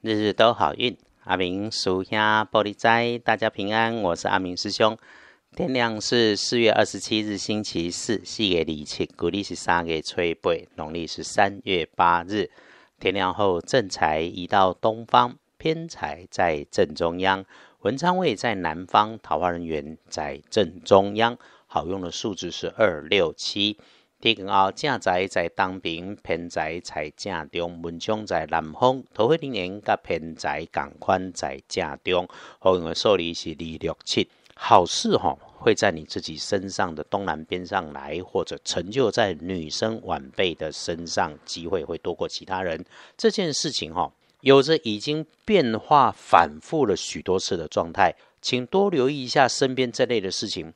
日日都好运，阿明属下玻璃斋，大家平安，我是阿明师兄。天亮是4月27日星期四，4月27，古历是3月28，农历是3月8日。天亮后正财移到东方，偏财在正中央，文昌位在南方，桃花人缘在正中央，好用的数字是267。天光后正财在东边，偏财在正中，文昌在南方，桃花人缘甲偏财同款在正中，好用的数字是267。好事会在你自己身上的东南边上来，或者成就在女生晚辈的身上，机会会多过其他人。这件事情有着已经变化反复了许多次的状态，请多留意一下身边这类的事情。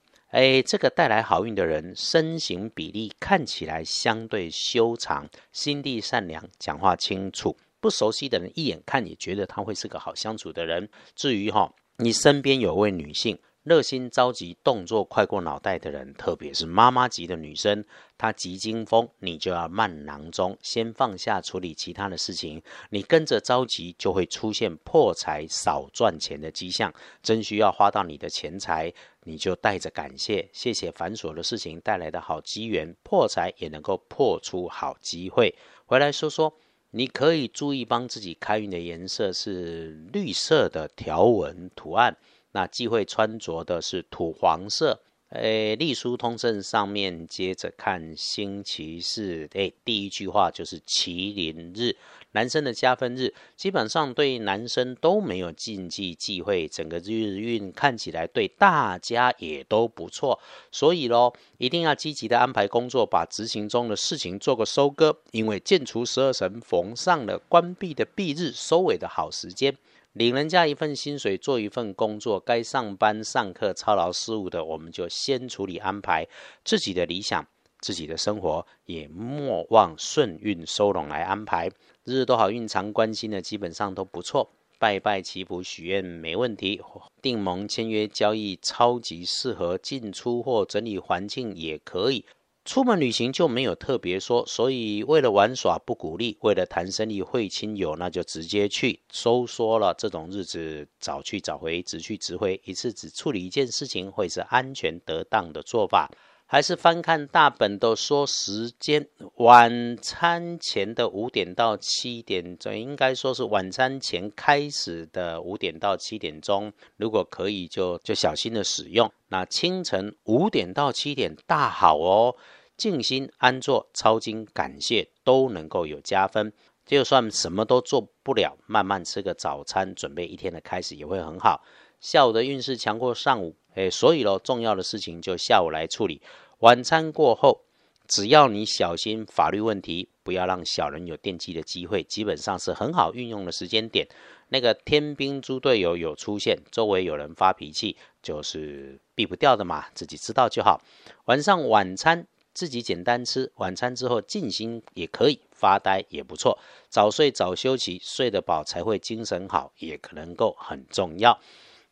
这个带来好运的人，身形比例看起来相对修长，心地善良，讲话清楚，不熟悉的人一眼看也觉得他会是个好相处的人。至于你身边有位女性，热心着急，动作快过脑袋的人，特别是妈妈级的女生，她急惊风，你就要慢囊中，先放下处理其他的事情。你跟着着急，就会出现破财少赚钱的迹象，真需要花到你的钱财，你就带着感谢，谢谢繁琐的事情带来的好机缘，破财也能够破出好机会。回来说说，你可以注意帮自己开运的颜色是绿色的条纹图案，那忌讳穿着的是土黄色。隶书通胜上面接着看星期四，第一句话就是麒麟日，男生的加分日，基本上对男生都没有禁忌忌讳，整个日运看起来对大家也都不错，所以一定要积极的安排工作，把执行中的事情做个收割，因为建除十二神逢上了关闭的闭日，收尾的好时间。领人家一份薪水，做一份工作，该上班上课操劳事务的，我们就先处理安排。自己的理想，自己的生活，也莫忘顺运收拢来安排。日日都好运常关心的基本上都不错，拜拜祈福许愿没问题，订盟签约交易超级适合，进出或整理环境也可以。出门旅行就没有特别说，所以为了玩耍不鼓励，为了谈生意会亲友那就直接去，收缩了这种日子，早去早回，直去直回，一次只处理一件事情会是安全得当的做法。还是翻看大本都说时间，晚餐前的5点到7点，应该说是晚餐前开始的5点到7点钟，如果可以就小心的使用。那清晨5点到7点大好静心安坐抄经感谢都能够有加分，就算什么都做不了，慢慢吃个早餐，准备一天的开始也会很好。下午的运势强过上午，所以重要的事情就下午来处理。晚餐过后，只要你小心法律问题，不要让小人有惦记的机会，基本上是很好运用的时间点。那个天兵猪队友有出现，周围有人发脾气，就是避不掉的嘛，自己知道就好。晚上晚餐自己简单吃，晚餐之后静心也可以，发呆也不错。早睡早休息，睡得饱才会精神好，也能够很重要。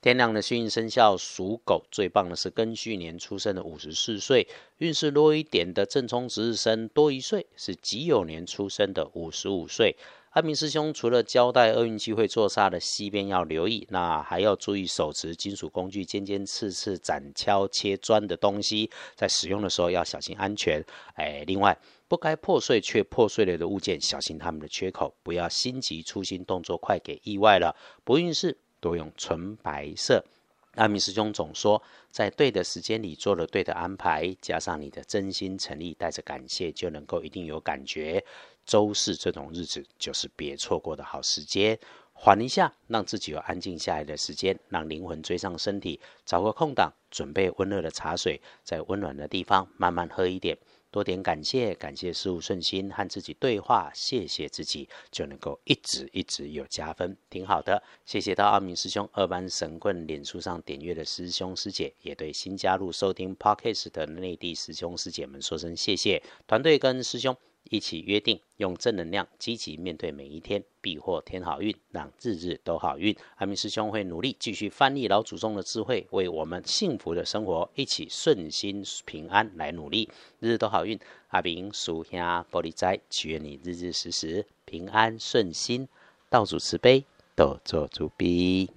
天亮的幸运生肖属狗，最棒的是庚戌年出生的54岁，运势弱一点的正冲值日生多1岁，是己酉年出生的55岁。阿明师兄除了交代厄运机会坐煞的西边要留意，那还要注意手持金属工具，尖尖刺刺斩敲切砖的东西，在使用的时候要小心安全。另外不该破碎却破碎了的物件，小心它们的缺口，不要心急粗心，动作快给意外了。不运势多用纯白色。阿明师兄总说，在对的时间里做了对的安排，加上你的真心诚意，带着感谢，就能够一定有感觉。周四这种日子就是别错过的好时间，缓一下，让自己有安静下来的时间，让灵魂追上身体。找个空档，准备温热的茶水，在温暖的地方慢慢喝一点，多点感谢，感谢事物顺心，和自己对话，谢谢自己，就能够一直有加分，挺好的。谢谢到阿明师兄2班神棍脸书上点阅的师兄师姐，也对新加入收听 Podcast 的内地师兄师姐们说声谢谢。团队跟师兄一起约定，用正能量积极面对每一天，必获天好运，让日日都好运。阿明师兄会努力继续翻译老祖宗的智慧，为我们幸福的生活一起顺心平安来努力，日日都好运。阿明属下玻璃斋，祈愿你日日时时平安顺心，道主慈悲，都做主宾。